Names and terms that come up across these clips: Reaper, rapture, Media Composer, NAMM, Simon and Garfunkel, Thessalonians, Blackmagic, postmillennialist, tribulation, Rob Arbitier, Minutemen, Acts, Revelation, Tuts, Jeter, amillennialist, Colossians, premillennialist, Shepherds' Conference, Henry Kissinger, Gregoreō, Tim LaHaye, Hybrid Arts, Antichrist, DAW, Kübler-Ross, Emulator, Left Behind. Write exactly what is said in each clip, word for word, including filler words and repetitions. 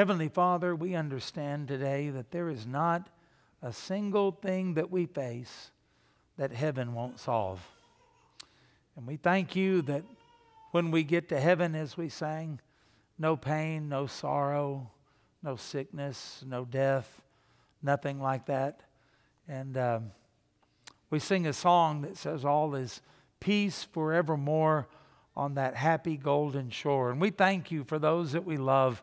Heavenly Father, we understand today that there is not a single thing that we face that heaven won't solve. And we thank you that when we get to heaven, as we sang, no pain, no sorrow, no sickness, no death, nothing like that. And um, we sing a song that says all is peace forevermore on that happy golden shore. And we thank you for those that we love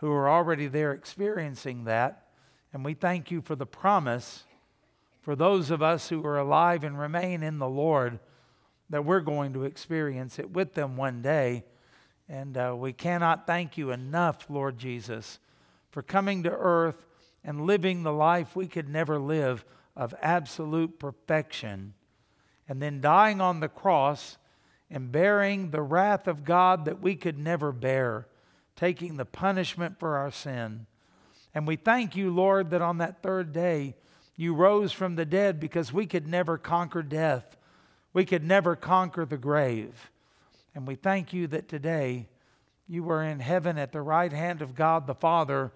who are already there experiencing that. And we thank you for the promise for those of us who are alive and remain in the Lord that we're going to experience it with them one day. And uh, we cannot thank you enough, Lord Jesus, for coming to earth and living the life we could never live of absolute perfection, and then dying on the cross and bearing the wrath of God that we could never bear, taking the punishment for our sin. And we thank you, Lord, that on that third day you rose from the dead, because we could never conquer death. We could never conquer the grave. And we thank you that today you are in heaven at the right hand of God the Father,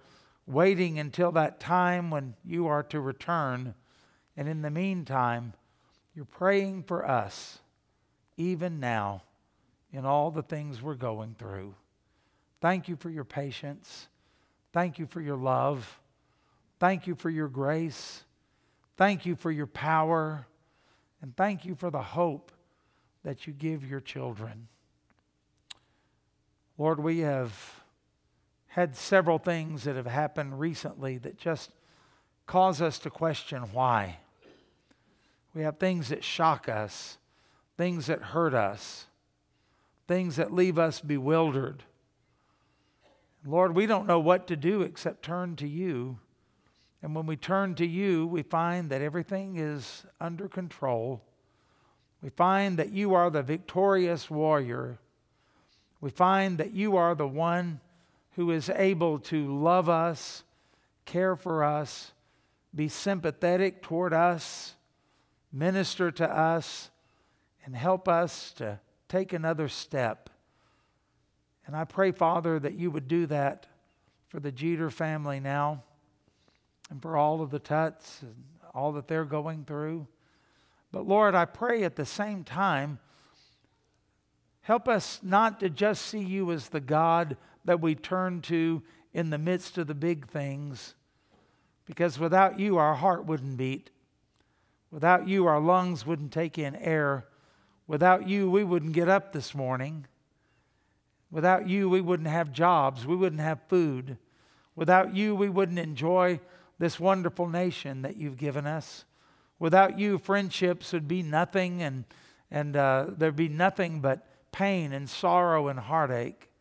waiting until that time when you are to return. And in the meantime, you're praying for us, even now, in all the things we're going through. Thank you for your patience. Thank you for your love. Thank you for your grace. Thank you for your power. And thank you for the hope that you give your children. Lord, we have had several things that have happened recently that just cause us to question why. We have things that shock us, things that hurt us, things that leave us bewildered. Lord, we don't know what to do except turn to you. And when we turn to you, we find that everything is under control. We find that you are the victorious warrior. We find that you are the one who is able to love us, care for us, be sympathetic toward us, minister to us, and help us to take another step. And I pray, Father, that you would do that for the Jeter family now, and for all of the Tuts and all that they're going through. But Lord, I pray at the same time, help us not to just see you as the God that we turn to in the midst of the big things, because without you, our heart wouldn't beat. Without you, our lungs wouldn't take in air. Without you, we wouldn't get up this morning. Without you, we wouldn't have jobs. We wouldn't have food. Without you, we wouldn't enjoy this wonderful nation that you've given us. Without you, friendships would be nothing, and, and uh, there'd be nothing but pain and sorrow and heartache.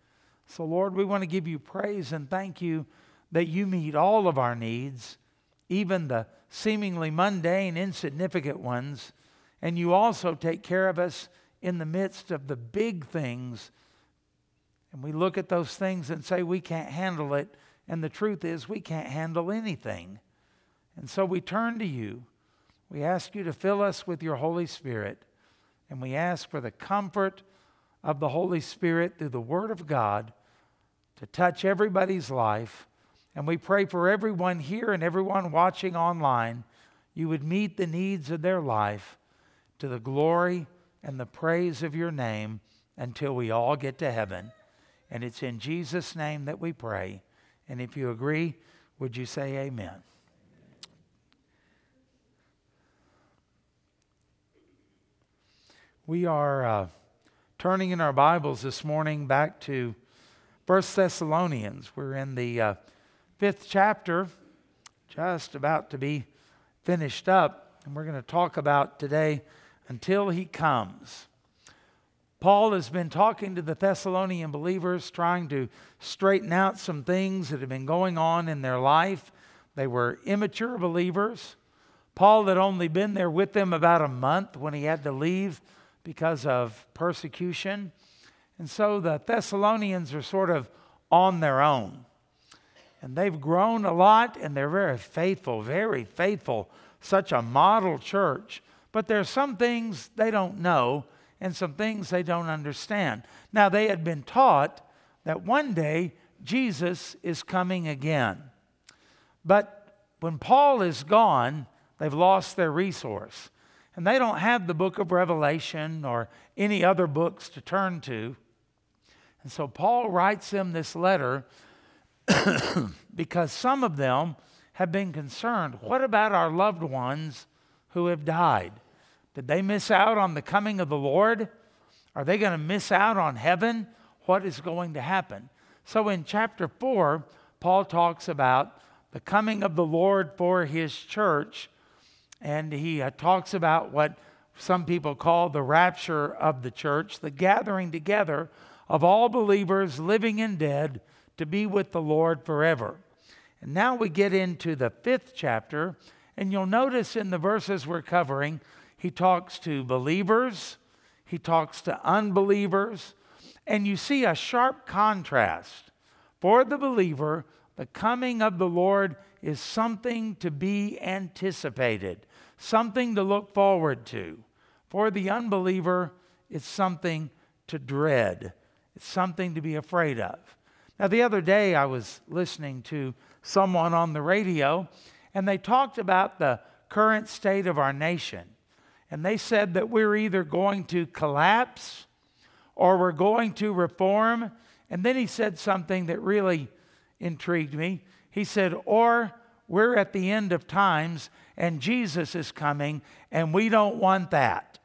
So, Lord, we want to give you praise and thank you that you meet all of our needs, even the seemingly mundane, insignificant ones. And you also take care of us in the midst of the big things. And we look at those things and say, we can't handle it. And the truth is, we can't handle anything. And so we turn to you. We ask you to fill us with your Holy Spirit. And we ask for the comfort of the Holy Spirit through the Word of God to touch everybody's life. And we pray for everyone here and everyone watching online, you would meet the needs of their life to the glory and the praise of your name until we all get to heaven. And it's in Jesus' name that we pray. And if you agree, would you say amen? Amen. We are uh, turning in our Bibles this morning back to First Thessalonians. We're in the uh, fifth chapter, just about to be finished up. And we're going to talk about today, until he comes. Paul has been talking to the Thessalonian believers, trying to straighten out some things that have been going on in their life. They were immature believers. Paul had only been there with them about a month when he had to leave because of persecution. And so the Thessalonians are sort of on their own. And they've grown a lot, and they're very faithful, very faithful, such a model church. But there are some things they don't know, and some things they don't understand. Now, they had been taught that one day Jesus is coming again. But when Paul is gone, they've lost their resource. And they don't have the book of Revelation or any other books to turn to. And so Paul writes them this letter because some of them have been concerned. What about our loved ones who have died? Did they miss out on the coming of the Lord? Are they going to miss out on heaven? What is going to happen? So in chapter four, Paul talks about the coming of the Lord for his church. And he uh, talks about what some people call the rapture of the church, the gathering together of all believers, living and dead, to be with the Lord forever. And now we get into the fifth chapter, and you'll notice in the verses we're covering, he talks to believers, he talks to unbelievers, and you see a sharp contrast. For the believer, the coming of the Lord is something to be anticipated, something to look forward to. For the unbeliever, it's something to dread. It's something to be afraid of. Now, the other day I was listening to someone on the radio, and they talked about the current state of our nation. And they said that we're either going to collapse or we're going to reform. And then he said something that really intrigued me. He said, or we're at the end of times and Jesus is coming and we don't want that.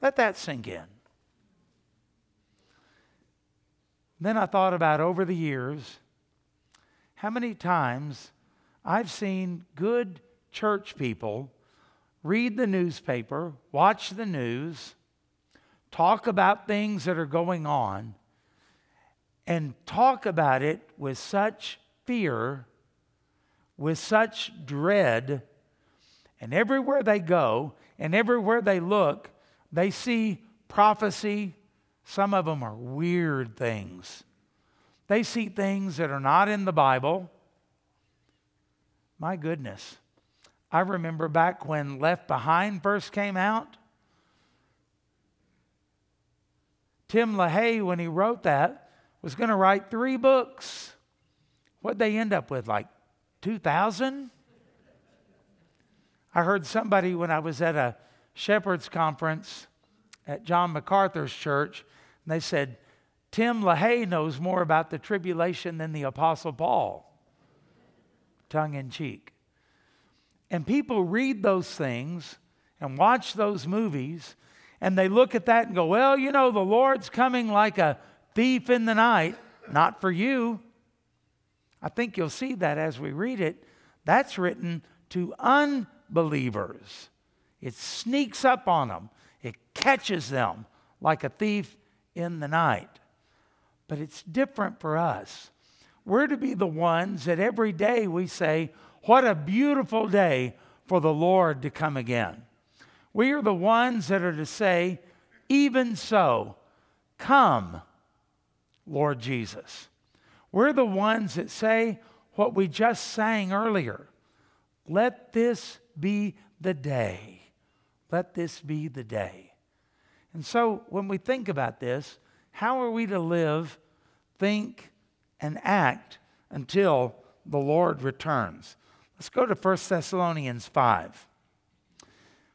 Let that sink in. Then I thought about over the years how many times I've seen good church people read the newspaper, watch the news, talk about things that are going on, and talk about it with such fear, with such dread, and everywhere they go and everywhere they look, they see prophecy. Some of them are weird things. They see things that are not in the Bible. My goodness. I remember back when Left Behind first came out. Tim LaHaye, when he wrote that, was going to write three books. What'd they end up with, like two thousand? I heard somebody when I was at a Shepherds' Conference at John MacArthur's church, and they said, Tim LaHaye knows more about the tribulation than the Apostle Paul. Tongue in cheek. And people read those things and watch those movies, and they look at that and go, well, you know, the Lord's coming like a thief in the night. Not for you. I think you'll see that as we read it. That's written to unbelievers. It sneaks up on them. It catches them like a thief in the night. But it's different for us. We're to be the ones that every day we say, what a beautiful day for the Lord to come again. We are the ones that are to say, even so, come, Lord Jesus. We're the ones that say what we just sang earlier. Let this be the day. Let this be the day. And so when we think about this, how are we to live, think, and act until the Lord returns? Let's go to First Thessalonians five.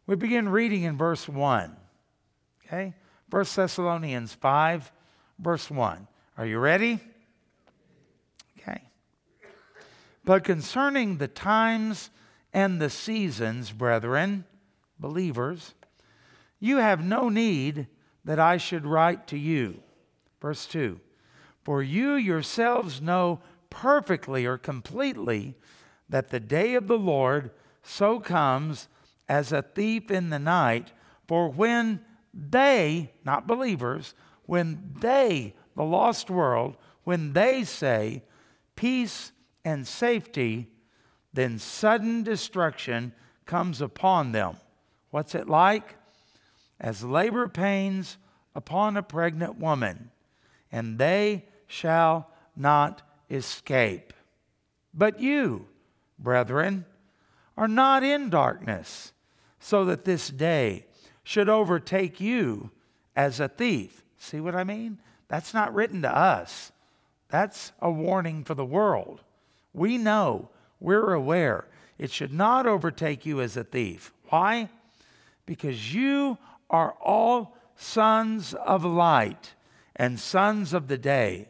We begin reading in verse one. Okay? First Thessalonians five, verse one. Are you ready? Okay. But concerning the times and the seasons, brethren, believers, you have no need that I should write to you. Verse two, for you yourselves know perfectly or completely that the day of the Lord so comes as a thief in the night, for when they, not believers, when they, the lost world, when they say peace and safety, then sudden destruction comes upon them. What's it like? As labor pains upon a pregnant woman, and they shall not escape. But you, brethren, are not in darkness, so that this day should overtake you as a thief. See what I mean? That's not written to us. That's a warning for the world. We know, we're aware. It should not overtake you as a thief. Why? Because you are all sons of light and sons of the day.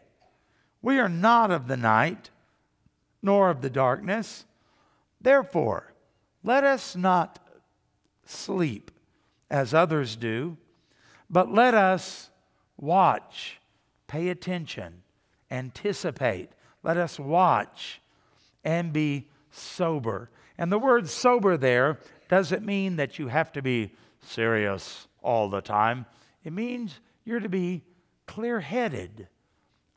We are not of the night, nor of the darkness. Therefore, let us not sleep as others do, but let us watch, pay attention, anticipate. Let us watch and be sober. And the word sober there doesn't mean that you have to be serious all the time. It means you're to be clear-headed,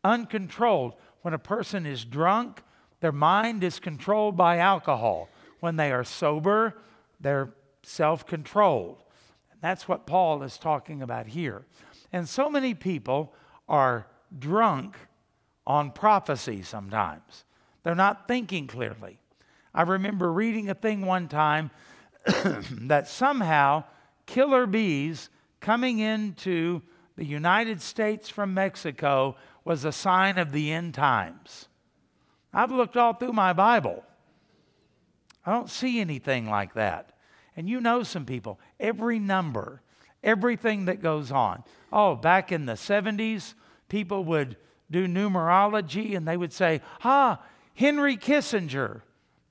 uncontrolled. When a person is drunk, their mind is controlled by alcohol. When they are sober, they're self-controlled. And that's what Paul is talking about here. And so many people are drunk on prophecy sometimes. They're not thinking clearly. I remember reading a thing one time that somehow killer bees coming into the United States from Mexico was a sign of the end times. I've looked all through my Bible. I don't see anything like that. And you know some people, every number, everything that goes on. Oh, back in the seventies, people would do numerology and they would say, ah, Henry Kissinger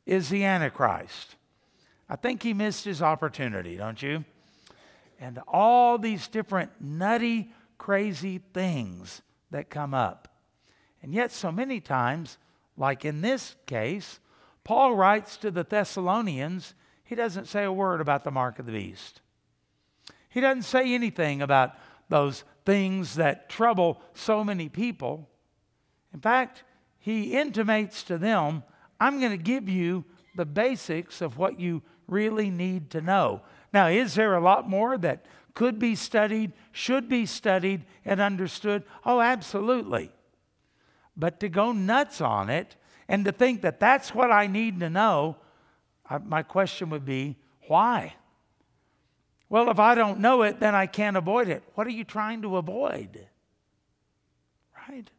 is the Antichrist. I think he missed his opportunity, don't you? And all these different nutty, crazy things that come up. And yet so many times, like in this case, Paul writes to the Thessalonians, he doesn't say a word about the mark of the beast. He doesn't say anything about those things that trouble so many people. In fact, he intimates to them, I'm going to give you the basics of what you really need to know. Now, is there a lot more that could be studied, should be studied, and understood? Oh, absolutely. But to go nuts on it and to think that that's what I need to know, I, my question would be, why? Well, if I don't know it, then I can't avoid it. What are you trying to avoid? Right?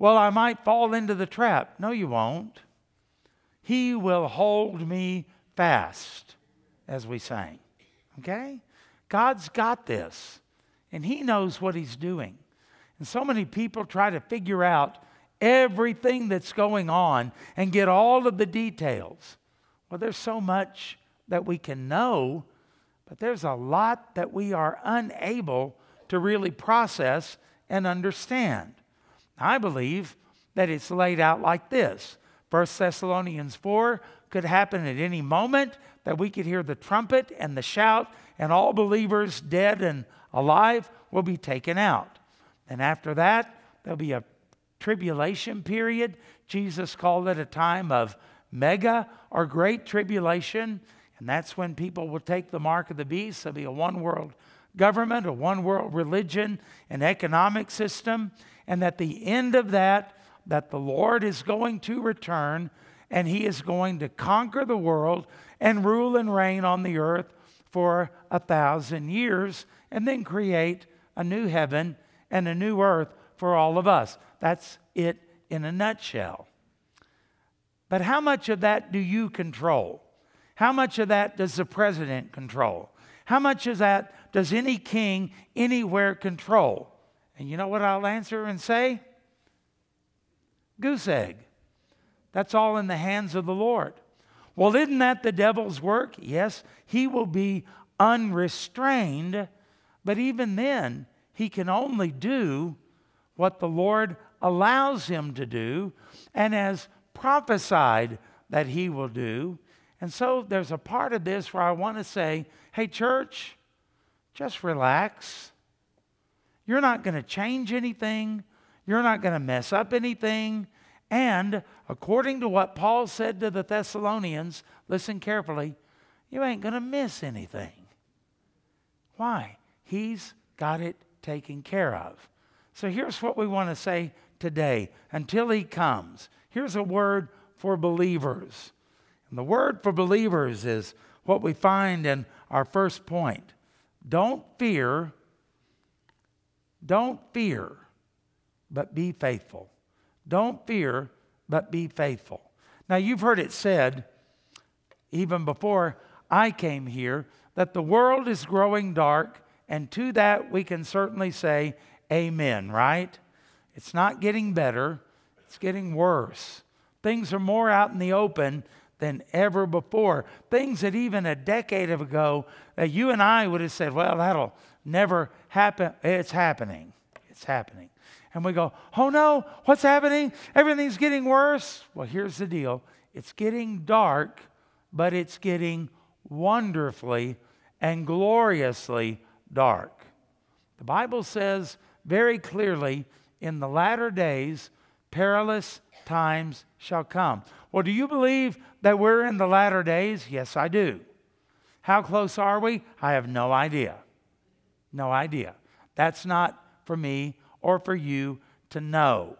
Well, I might fall into the trap. No, you won't. He will hold me fast, as we sang. Okay? God's got this, and He knows what He's doing. And so many people try to figure out everything that's going on and get all of the details. Well, there's so much that we can know, but there's a lot that we are unable to really process and understand. I believe that it's laid out like this. First Thessalonians four could happen at any moment, that we could hear the trumpet and the shout, and all believers, dead and alive, will be taken out. And after that, there'll be a tribulation period. Jesus called it a time of mega or great tribulation. And that's when people will take the mark of the beast. There'll be a one world government, a one world religion, an economic system. And at the end of that, that the Lord is going to return and He is going to conquer the world and rule and reign on the earth for a thousand years and then create a new heaven and a new earth for all of us. That's it in a nutshell. But how much of that do you control? How much of that does the president control? How much of that does any king anywhere control? And you know what I'll answer and say? Goose egg. That's all in the hands of the Lord. Well, isn't that the devil's work? Yes, he will be unrestrained, but even then, he can only do what the Lord allows him to do and has prophesied that he will do. And so there's a part of this where I want to say, hey, church, just relax. You're not going to change anything. You're not going to mess up anything. And according to what Paul said to the Thessalonians, listen carefully, you ain't going to miss anything. Why? He's got it taken care of. So here's what we want to say today. Until He comes, here's a word for believers. And the word for believers is what we find in our first point. Don't fear Don't fear, but be faithful. Don't fear, but be faithful. Now, you've heard it said, even before I came here, that the world is growing dark, and to that we can certainly say amen, right? It's not getting better, it's getting worse. Things are more out in the open than ever before. Things that even a decade ago, uh, you and I would have said, well, that'll never happen. It's happening. It's happening. And we go, oh no, what's happening? Everything's getting worse. Well, here's the deal. It's getting dark, but it's getting wonderfully and gloriously dark. The Bible says very clearly, in the latter days, perilous times shall come. Well, do you believe that we're in the latter days? Yes, I do. How close are we? I have no idea. No idea. That's not for me or for you to know.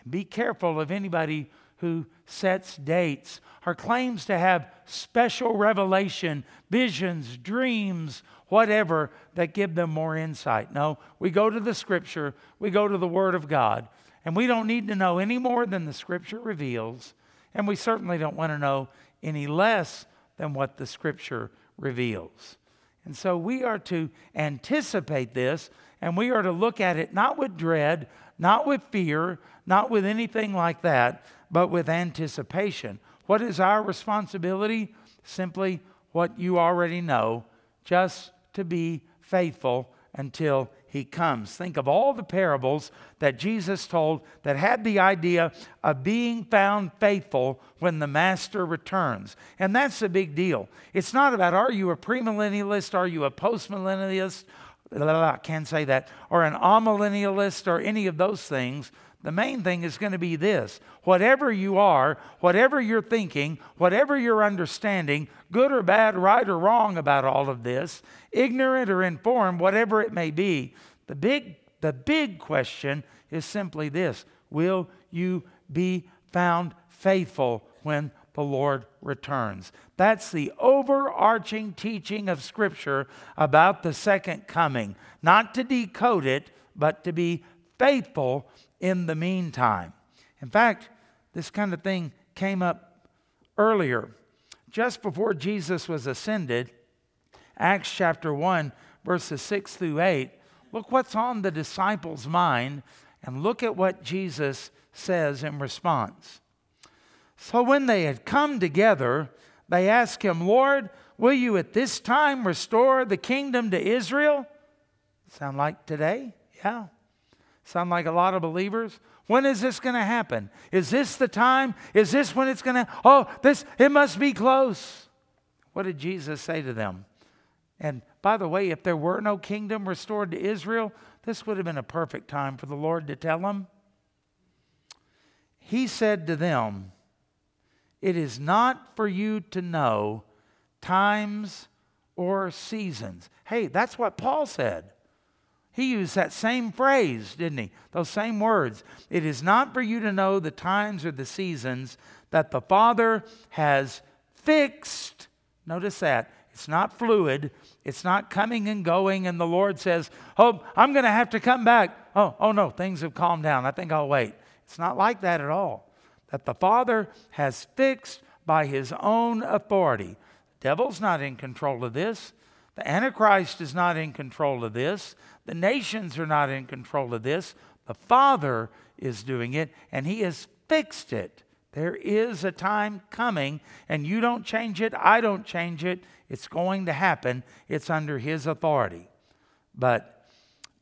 And be careful of anybody who sets dates or claims to have special revelation, visions, dreams, whatever, that give them more insight. No, we go to the Scripture, we go to the Word of God, and we don't need to know any more than the Scripture reveals, and we certainly don't want to know any less than what the Scripture reveals. And so we are to anticipate this, and we are to look at it not with dread, not with fear, not with anything like that, but with anticipation. What is our responsibility? Simply what you already know, just to be faithful until He comes. Think of all the parables that Jesus told that had the idea of being found faithful when the Master returns. And that's the big deal. It's not about, are you a premillennialist? Are you a postmillennialist? I can't say that. Or an amillennialist or any of those things. The main thing is going to be this. Whatever you are, whatever you're thinking, whatever you're understanding, good or bad, right or wrong about all of this, ignorant or informed, whatever it may be, the big, the big question is simply this. Will you be found faithful when the Lord returns? That's the overarching teaching of Scripture about the second coming. Not to decode it, but to be faithful in the meantime. In fact, this kind of thing came up earlier. Just before Jesus was ascended, Acts chapter one, verses six through eight, look what's on the disciples' mind and look at what Jesus says in response. So when they had come together, they asked him, Lord, will you at this time restore the kingdom to Israel? Sound like today? Yeah. Sound like a lot of believers? When is this going to happen? Is this the time? Is this when it's going to? Oh, this, it must be close. What did Jesus say to them? And by the way, if there were no kingdom restored to Israel, this would have been a perfect time for the Lord to tell them. He said to them, it is not for you to know times or seasons. Hey, that's what Paul said. He used that same phrase, didn't he? Those same words. It is not for you to know the times or the seasons that the Father has fixed. Notice that. It's not fluid. It's not coming and going. And the Lord says, oh, I'm going to have to come back. Oh, oh no, things have calmed down. I think I'll wait. It's not like that at all. That the Father has fixed by His own authority. The devil's not in control of this. The Antichrist is not in control of this. The nations are not in control of this. The Father is doing it, and He has fixed it. There is a time coming, and you don't change it. I don't change it. It's going to happen. It's under His authority. But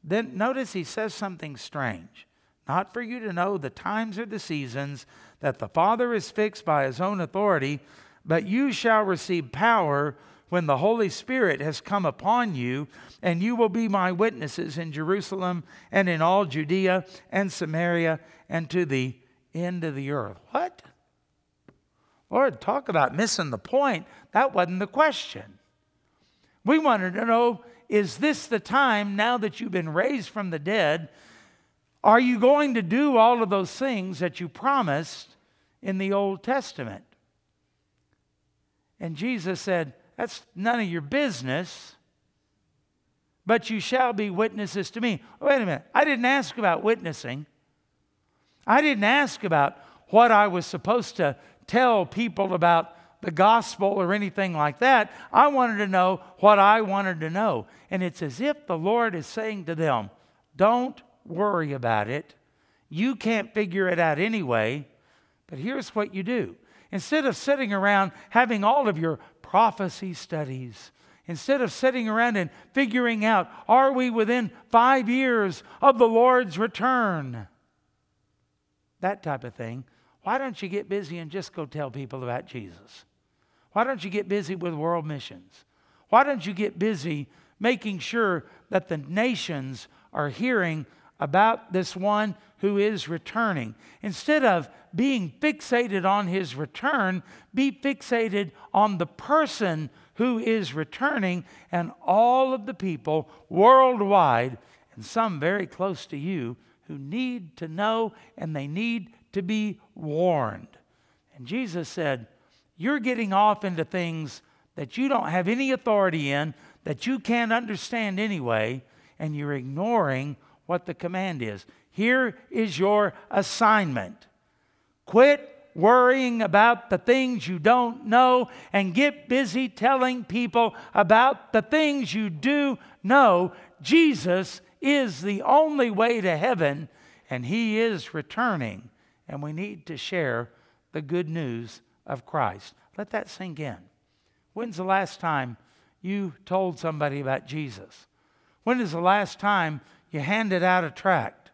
then notice He says something strange. Not for you to know the times or the seasons that the Father is fixed by His own authority, but you shall receive power when the Holy Spirit has come upon you, and you will be my witnesses in Jerusalem and in all Judea and Samaria and to the end of the earth. What? Lord, talk about missing the point. That wasn't the question. We wanted to know, is this the time now that you've been raised from the dead? Are you going to do all of those things that you promised in the Old Testament? And Jesus said, that's none of your business. but you shall be witnesses to me. Wait a minute. I didn't ask about witnessing. I didn't ask about what I was supposed to tell people about the gospel or anything like that. I wanted to know what I wanted to know. And it's as if the Lord is saying to them, don't worry about it. You can't figure it out anyway. But here's what you do. Instead of sitting around having all of your prophecy studies, instead of sitting around and figuring out, are we within five years of the Lord's return? That type of thing. Why don't you get busy and just go tell people about Jesus? Why don't you get busy with world missions? Why don't you get busy making sure that the nations are hearing about this one who is returning? Instead of being fixated on his return, be fixated on the person who is returning, and all of the people worldwide, and some very close to you, who need to know and they need to be warned. And Jesus said, you're getting off into things that you don't have any authority in, that you can't understand anyway, and you're ignoring what the command is. Here is your assignment. Quit worrying about the things you don't know and get busy telling people about the things you do know. Jesus is the only way to heaven, and He is returning, and we need to share the good news of Christ. Let that sink in. When's the last time you told somebody about Jesus? When is the last time you handed out a tract?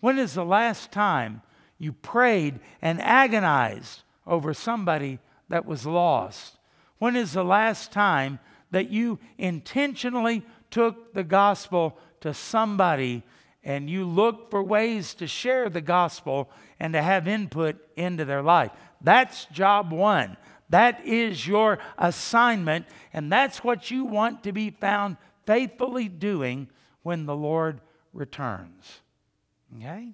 When is the last time you prayed and agonized over somebody that was lost? When is the last time that you intentionally took the gospel to somebody and you looked for ways to share the gospel and to have input into their life? That's job one. That is your assignment, and that's what you want to be found faithfully doing when the Lord returns. Okay?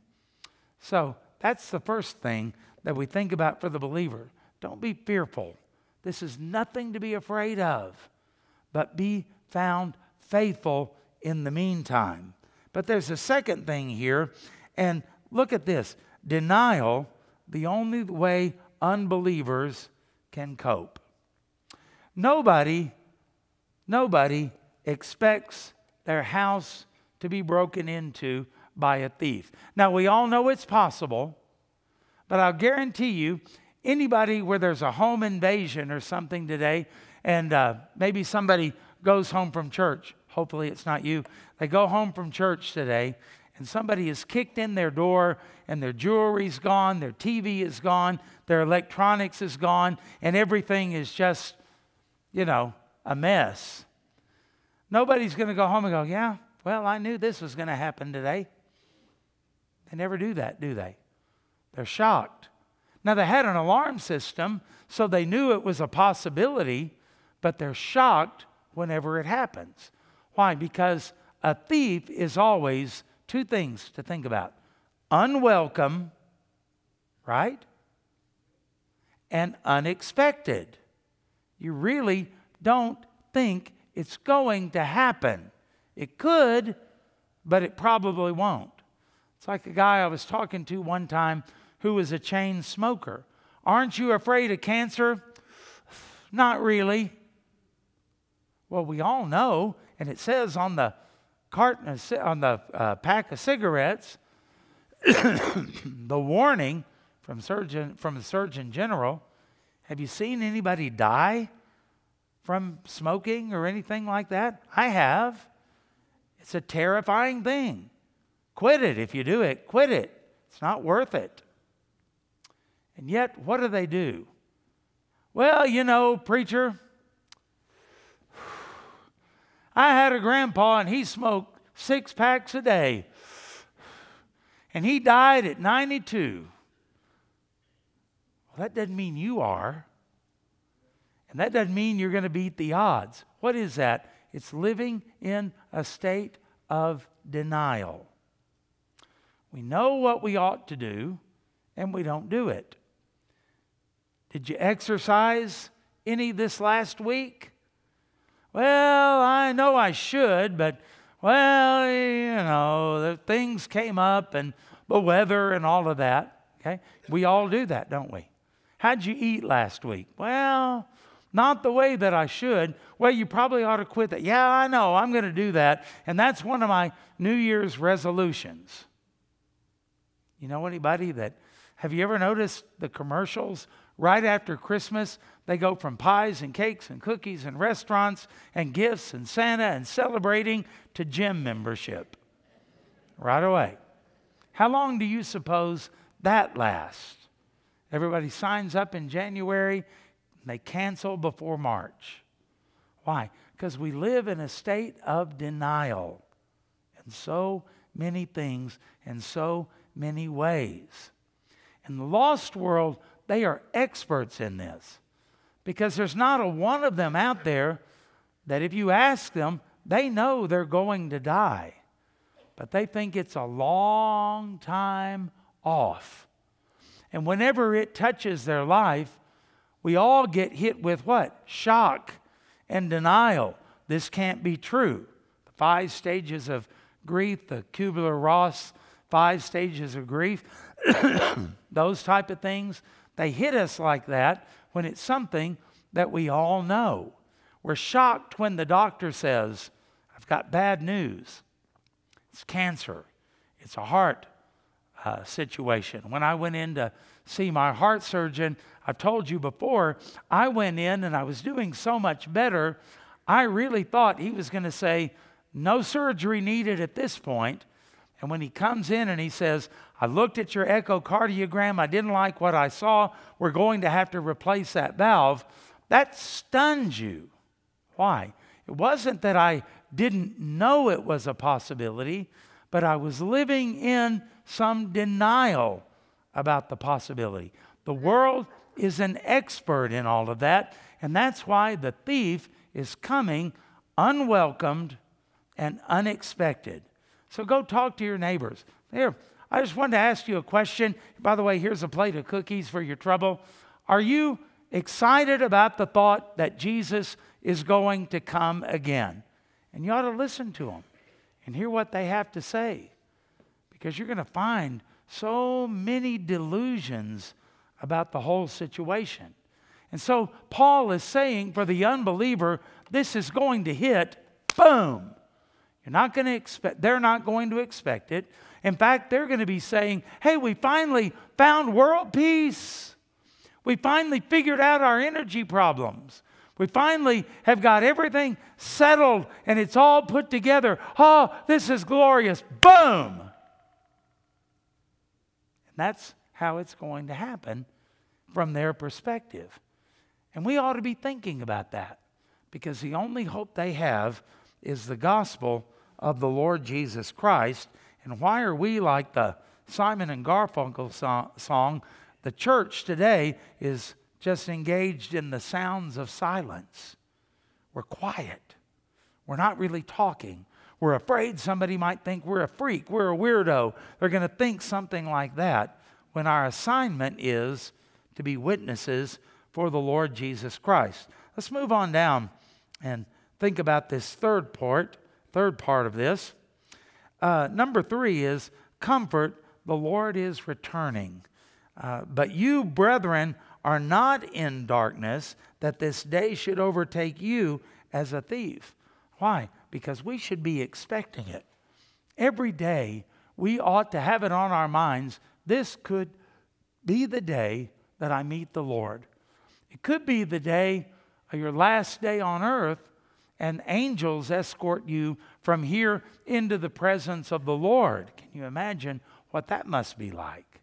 So, that's the first thing that we think about for the believer. Don't be fearful. This is nothing to be afraid of, but be found faithful in the meantime. But there's a second thing here, and look at this. Denial, the only way unbelievers can cope. Nobody, nobody expects their house to be broken into by a thief. Now, we all know it's possible, but I'll guarantee you, anybody where there's a home invasion or something today, and uh, maybe somebody goes home from church, hopefully it's not you, they go home from church today, and somebody has kicked in their door, and their jewelry's gone, their T V is gone, their electronics is gone, and everything is just, you know, a mess. Nobody's going to go home and go, yeah, well, I knew this was going to happen today. They never do that, do they? They're shocked. Now, they had an alarm system, so they knew it was a possibility, but they're shocked whenever it happens. Why? Because a thief is always two things to think about. Unwelcome, right? And unexpected. You really don't think it's going to happen. It could, but it probably won't. It's like a guy I was talking to one time who was a chain smoker. Aren't you afraid of cancer? Not really. Well, we all know, and it says on the carton of, on the uh, pack of cigarettes, the warning from surgeon from the Surgeon General. Have you seen anybody die from smoking or anything like that? I have. It's a terrifying thing. Quit it if you do it. Quit it. It's not worth it. And yet, what do they do? Well, you know, preacher, I had a grandpa and he smoked six packs a day. And he died at ninety-two. Well, that doesn't mean you are. And that doesn't mean you're going to beat the odds. What is that? It's living in a state of denial. We know what we ought to do, and we don't do it. Did you exercise any this last week? well, I know I should, but, well, you know, the things came up and the weather and all of that, okay? We all do that, don't we? How'd you eat last week? Well, not the way that I should. Well, you probably ought to quit that. Yeah, I know, I'm going to do that. And that's one of my New Year's resolutions. You know anybody that, have you ever noticed the commercials right after Christmas? They go from pies and cakes and cookies and restaurants and gifts and Santa and celebrating to gym membership right away. How long do you suppose that lasts? Everybody signs up in January and they cancel before March. Why? Because we live in a state of denial in so many things and so many ways. In the lost world, they are experts in this, because there's not a one of them out there that if you ask them, they know they're going to die. But they think it's a long time off. And whenever it touches their life, we all get hit with what? Shock and denial. This can't be true. The five stages of grief, the Kübler-Ross five stages of grief, those type of things, they hit us like that when it's something that we all know. We're shocked when the doctor says, I've got bad news. It's cancer. It's a heart uh, situation. When I went in to see my heart surgeon, I've told you before, I went in and I was doing so much better, I really thought he was going to say, no surgery needed at this point. And when he comes in and he says, I looked at your echocardiogram, I didn't like what I saw, we're going to have to replace that valve, that stuns you. Why? It wasn't that I didn't know it was a possibility, but I was living in some denial about the possibility. The world is an expert in all of that, and that's why the thief is coming unwelcomed and unexpected. So go talk to your neighbors. Here, I just wanted to ask you a question. By the way, here's a plate of cookies for your trouble. Are you excited about the thought that Jesus is going to come again? And you ought to listen to them and hear what they have to say, because you're going to find so many delusions about the whole situation. And so Paul is saying for the unbeliever, this is going to hit, boom. You're not going to expect, they're not going to expect it. In fact, they're going to be saying, hey, we finally found world peace. We finally figured out our energy problems. We finally have got everything settled and it's all put together. Oh, this is glorious. Boom. And that's how it's going to happen from their perspective. And we ought to be thinking about that, because the only hope they have is the gospel of the Lord Jesus Christ. And why are we like the Simon and Garfunkel song, song? The church today is just engaged in the sounds of silence. We're quiet. We're not really talking. We're afraid somebody might think we're a freak, we're a weirdo. They're going to think something like that, when our assignment is to be witnesses for the Lord Jesus Christ. Let's move on down and think about this third part, third part of this. Uh, number three is comfort. The Lord is returning. Uh, but you, brethren, are not in darkness, that this day should overtake you as a thief. Why? Because we should be expecting it. Every day, we ought to have it on our minds. This could be the day that I meet the Lord. It could be the day of your last day on earth, and angels escort you from here into the presence of the Lord. Can you imagine what that must be like?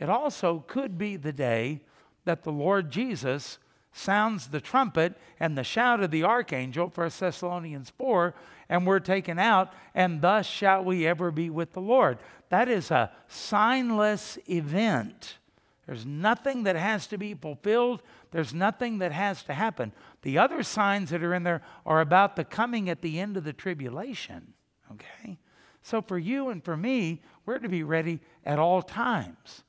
It also could be the day that the Lord Jesus sounds the trumpet and the shout of the archangel, First Thessalonians four, and we're taken out, and thus shall we ever be with the Lord. That is a signless event. There's nothing that has to be fulfilled. There's nothing that has to happen. The other signs that are in there are about the coming at the end of the tribulation. Okay? So for you and for me, we're to be ready at all times.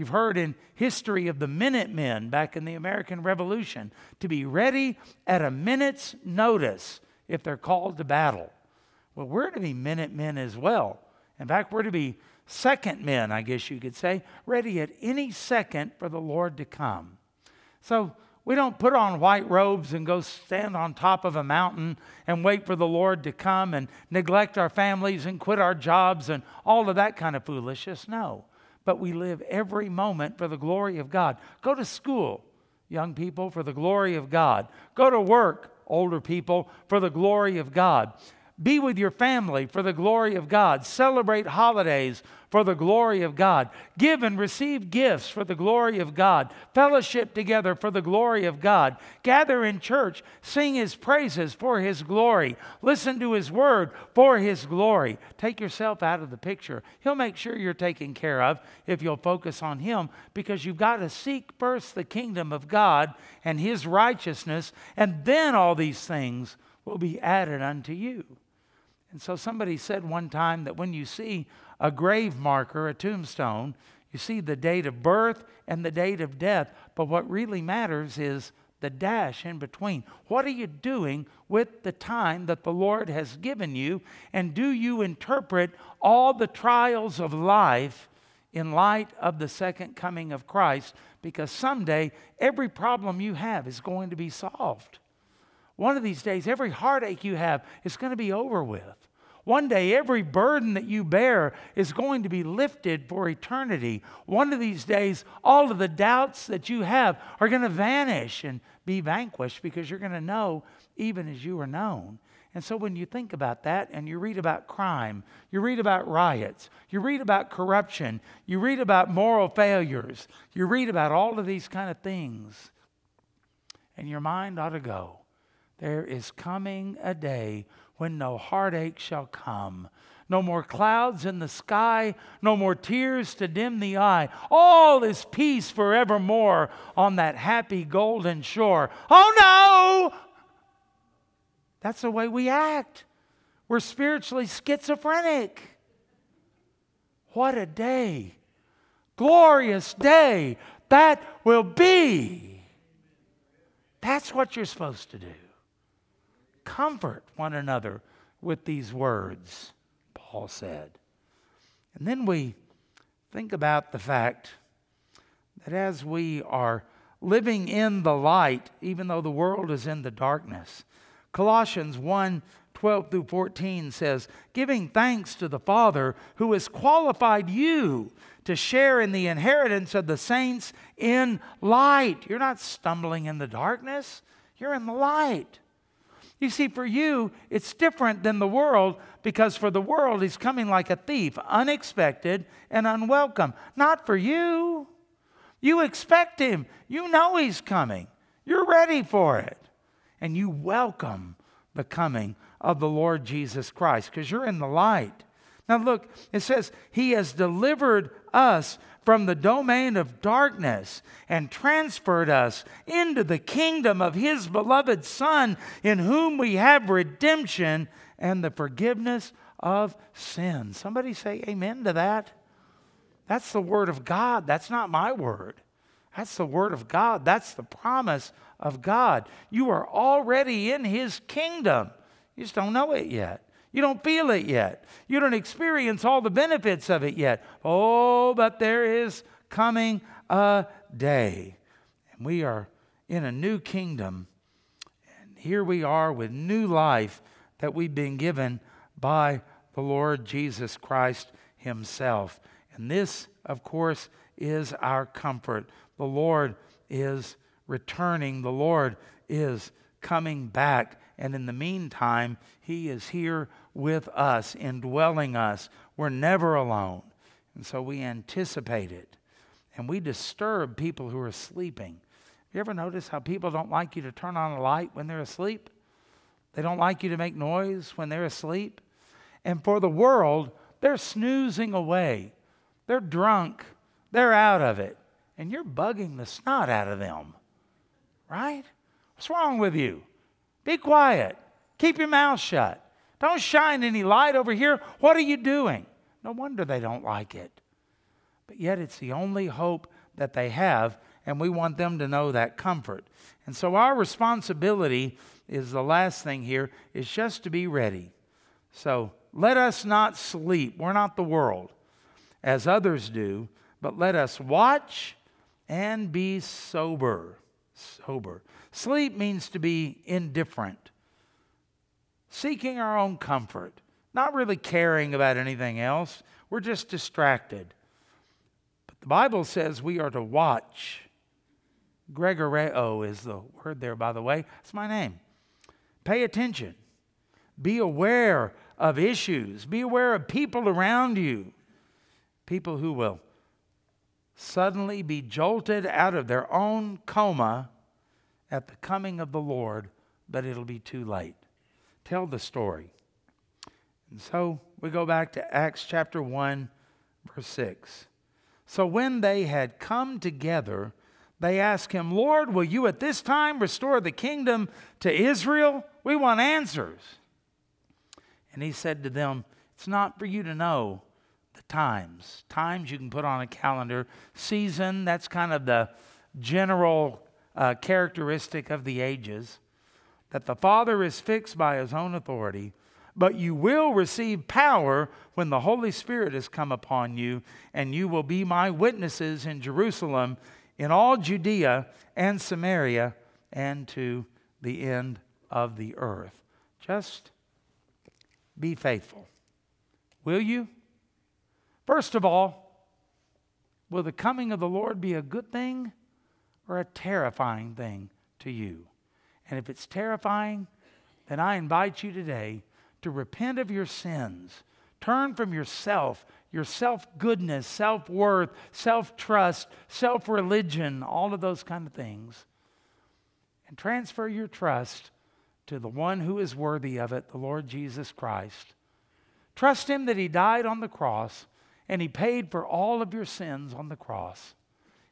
You've heard in history of the Minutemen back in the American Revolution to be ready at a minute's notice if they're called to battle. Well, we're to be Minutemen as well. In fact, we're to be second men, I guess you could say, ready at any second for the Lord to come. So we don't put on white robes and go stand on top of a mountain and wait for the Lord to come and neglect our families and quit our jobs and all of that kind of foolishness. No, but we live every moment for the glory of God. Go to school, young people, for the glory of God. Go to work, older people, for the glory of God. Be with your family for the glory of God. Celebrate holidays for the glory of God. Give and receive gifts for the glory of God. Fellowship together for the glory of God. Gather in church. Sing His praises for His glory. Listen to His word for His glory. Take yourself out of the picture. He'll make sure you're taken care of if you'll focus on Him, because you've got to seek first the kingdom of God and His righteousness, and then all these things will be added unto you. And so somebody said one time that when you see a grave marker, a tombstone, you see the date of birth and the date of death. But what really matters is the dash in between. What are you doing with the time that the Lord has given you? And do you interpret all the trials of life in light of the second coming of Christ? Because someday every problem you have is going to be solved. One of these days, every heartache you have is going to be over with. One day, every burden that you bear is going to be lifted for eternity. One of these days, all of the doubts that you have are going to vanish and be vanquished, because you're going to know even as you are known. And so when you think about that and you read about crime, you read about riots, you read about corruption, you read about moral failures, you read about all of these kind of things, and your mind ought to go, there is coming a day when no heartache shall come. No more clouds in the sky. No more tears to dim the eye. All is peace forevermore on that happy golden shore. Oh no! That's the way we act. We're spiritually schizophrenic. What a day. Glorious day that will be. That's what you're supposed to do. Comfort one another with these words, Paul said. And then we think about the fact that as we are living in the light, even though the world is in the darkness, Colossians one twelve through fourteen says, giving thanks to the Father who has qualified you to share in the inheritance of the saints in light. You're not stumbling in the darkness. You're in the light. You see, for you, it's different than the world, because for the world, he's coming like a thief, unexpected and unwelcome. Not for you. You expect him. You know he's coming. You're ready for it. And you welcome the coming of the Lord Jesus Christ, because you're in the light. Now look, it says, He has delivered us from the domain of darkness and transferred us into the kingdom of His beloved Son, in whom we have redemption and the forgiveness of sins. Somebody say amen to that. That's the word of God. That's not my word. That's the word of God. That's the promise of God. You are already in His kingdom. You just don't know it yet. You don't feel it yet. You don't experience all the benefits of it yet. Oh, but there is coming a day. And we are in a new kingdom. And here we are with new life that we've been given by the Lord Jesus Christ Himself. And this, of course, is our comfort. The Lord is returning. The Lord is coming back. And in the meantime, He is here with us, indwelling us. We're never alone. And so we anticipate it. And we disturb people who are sleeping. You ever notice how people don't like you to turn on a light when they're asleep? They don't like you to make noise when they're asleep. And for the world, they're snoozing away. They're drunk. They're out of it. And you're bugging the snot out of them. Right? What's wrong with you? Be quiet. Keep your mouth shut. Don't shine any light over here. What are you doing? No wonder they don't like it. but yet it's the only hope that they have, and we want them to know that comfort. And so our responsibility is the last thing here, is just to be ready. So let us not sleep. We're not the world, as others do, but let us watch and be sober. Sober. Sleep means to be indifferent, seeking our own comfort, not really caring about anything else. We're just distracted. But the Bible says we are to watch. Gregoreō is the word there, by the way. It's my name. Pay attention. Be aware of issues. Be aware of people around you. People who will suddenly be jolted out of their own coma at the coming of the Lord, but it'll be too late. Tell the story. And so we go back to Acts chapter one, verse six. So when they had come together, they asked him, Lord, will you at this time restore the kingdom to Israel? We want answers. And he said to them, it's not for you to know the times. Times you can put on a calendar. Season, that's kind of the general uh, characteristic of the ages, that the Father is fixed by his own authority. But you will receive power when the Holy Spirit has come upon you, and you will be my witnesses in Jerusalem, in all Judea and Samaria, and to the end of the earth. Just be faithful. Will you? First of all, will the coming of the Lord be a good thing or a terrifying thing to you? And if it's terrifying, then I invite you today to repent of your sins. Turn from yourself, your self-goodness, self-worth, self-trust, self-religion, all of those kind of things. And transfer your trust to the one who is worthy of it, the Lord Jesus Christ. Trust him that he died on the cross and he paid for all of your sins on the cross.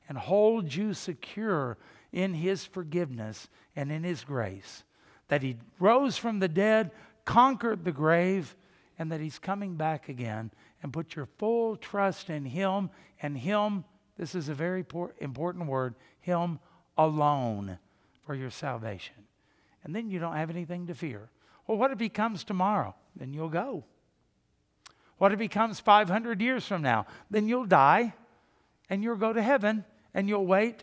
And hold you secure in his forgiveness and in his grace. That he rose from the dead, conquered the grave, and that he's coming back again, and put your full trust in him, and him, this is a very important word, him alone for your salvation. And then you don't have anything to fear. Well, what if he comes tomorrow? Then you'll go. What if he comes five hundred years from now? Then you'll die, and you'll go to heaven, and you'll wait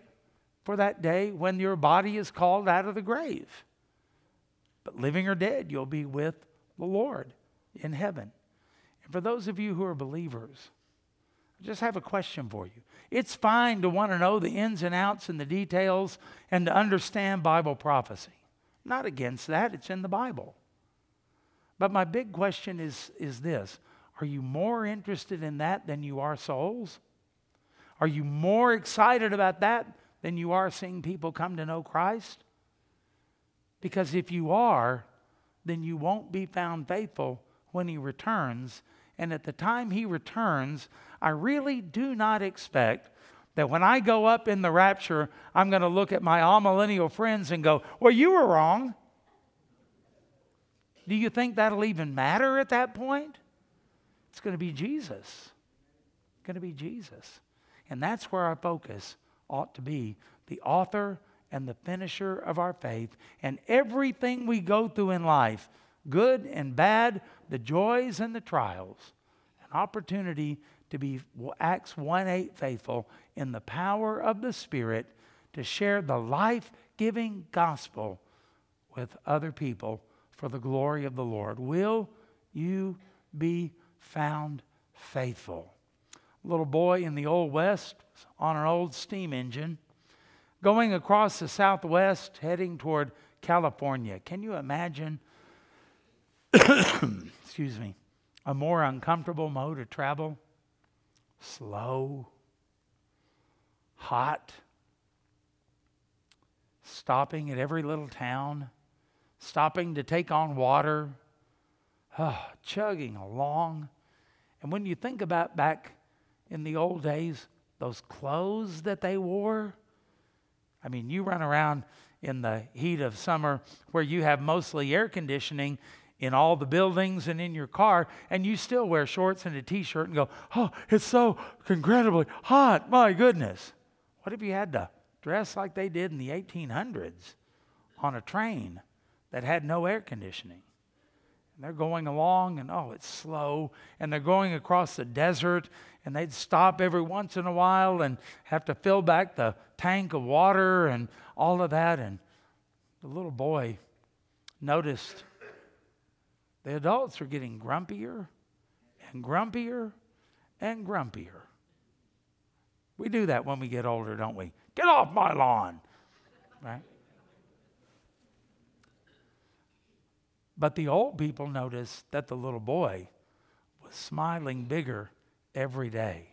for that day when your body is called out of the grave. But living or dead, you'll be with the Lord in heaven. And for those of you who are believers, I just have a question for you. It's fine to want to know the ins and outs and the details and to understand Bible prophecy. I'm not against that. It's in the Bible. But my big question is, is this. Are you more interested in that than you are souls? Are you more excited about that than you are seeing people come to know Christ? Because if you are, then you won't be found faithful when he returns. And at the time he returns, I really do not expect that when I go up in the rapture, I'm going to look at my all millennial friends and go, well, you were wrong. Do you think that'll even matter at that point? It's going to be Jesus. It's going to be Jesus. And that's where our focus ought to be, the author and the finisher of our faith. And everything we go through in life, good and bad, the joys and the trials, an opportunity to be Acts one eight faithful in the power of the Spirit to share the life-giving gospel with other people for the glory of the Lord. Will you be found faithful? A little boy in the Old West on an old steam engine going across the Southwest, heading toward California. Can you imagine excuse me, a more uncomfortable mode of travel? Slow, hot, stopping at every little town, stopping to take on water, oh, chugging along. And when you think about back in the old days, those clothes that they wore, I mean, you run around in the heat of summer where you have mostly air conditioning in all the buildings and in your car, and you still wear shorts and a t-shirt and go, oh, it's so incredibly hot, my goodness. What if you had to dress like they did in the eighteen hundreds on a train that had no air conditioning? And they're going along, and oh, it's slow, and they're going across the desert, and they'd stop every once in a while and have to fill back the tank of water and all of that. And the little boy noticed the adults are getting grumpier and grumpier and grumpier. We do that when we get older, don't we? Get off my lawn, right? But the old people noticed that the little boy was smiling bigger every day.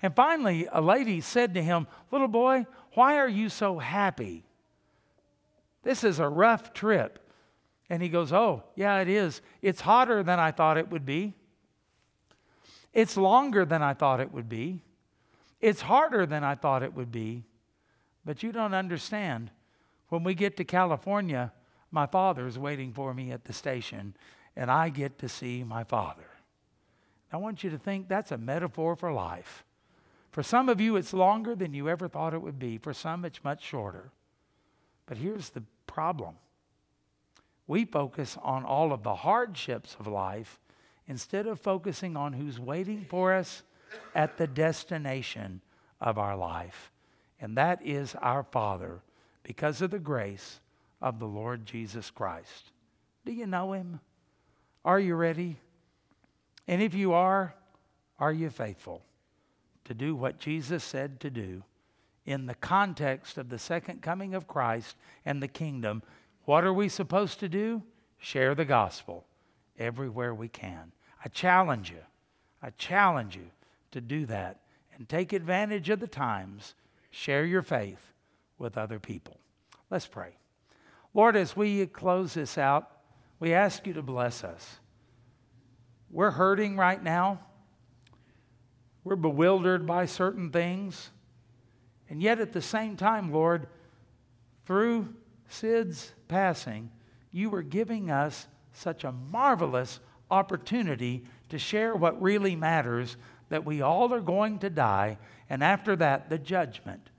And finally, a lady said to him, little boy, why are you so happy? This is a rough trip. And he goes, oh, yeah, it is. It's hotter than I thought it would be. It's longer than I thought it would be. It's harder than I thought it would be. But you don't understand. When we get to California, my father is waiting for me at the station, and I get to see my father. I want you to think that's a metaphor for life. For some of you, it's longer than you ever thought it would be. For some, it's much shorter. But here's the problem. We focus on all of the hardships of life instead of focusing on who's waiting for us at the destination of our life. And that is our Father, because of the grace of the Lord Jesus Christ. Do you know Him? Are you ready? And if you are, are you faithful to do what Jesus said to do in the context of the second coming of Christ and the kingdom? What are we supposed to do? Share the gospel everywhere we can. I challenge you. I challenge you to do that and take advantage of the times. Share your faith with other people. Let's pray. Lord, as we close this out, we ask you to bless us. We're hurting right now. We're bewildered by certain things. And yet at the same time, Lord, through Sid's passing, you were giving us such a marvelous opportunity to share what really matters, that we all are going to die, and after that, the judgment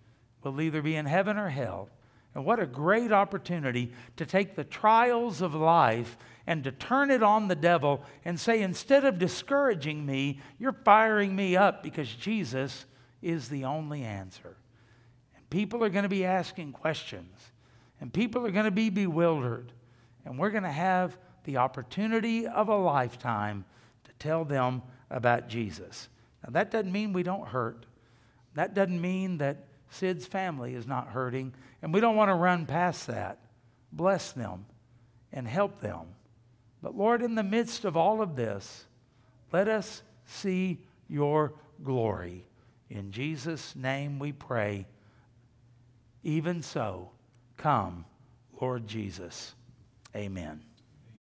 will either be in heaven or hell. And what a great opportunity to take the trials of life and to turn it on the devil and say, instead of discouraging me, you're firing me up because Jesus is the only answer. And people are going to be asking questions, and people are going to be bewildered, and we're going to have the opportunity of a lifetime to tell them about Jesus. Now, that doesn't mean we don't hurt. That doesn't mean that Sid's family is not hurting, and we don't want to run past that. Bless them and help them. But Lord, in the midst of all of this, let us see your glory. In Jesus' name we pray. Even so, come, Lord Jesus. Amen.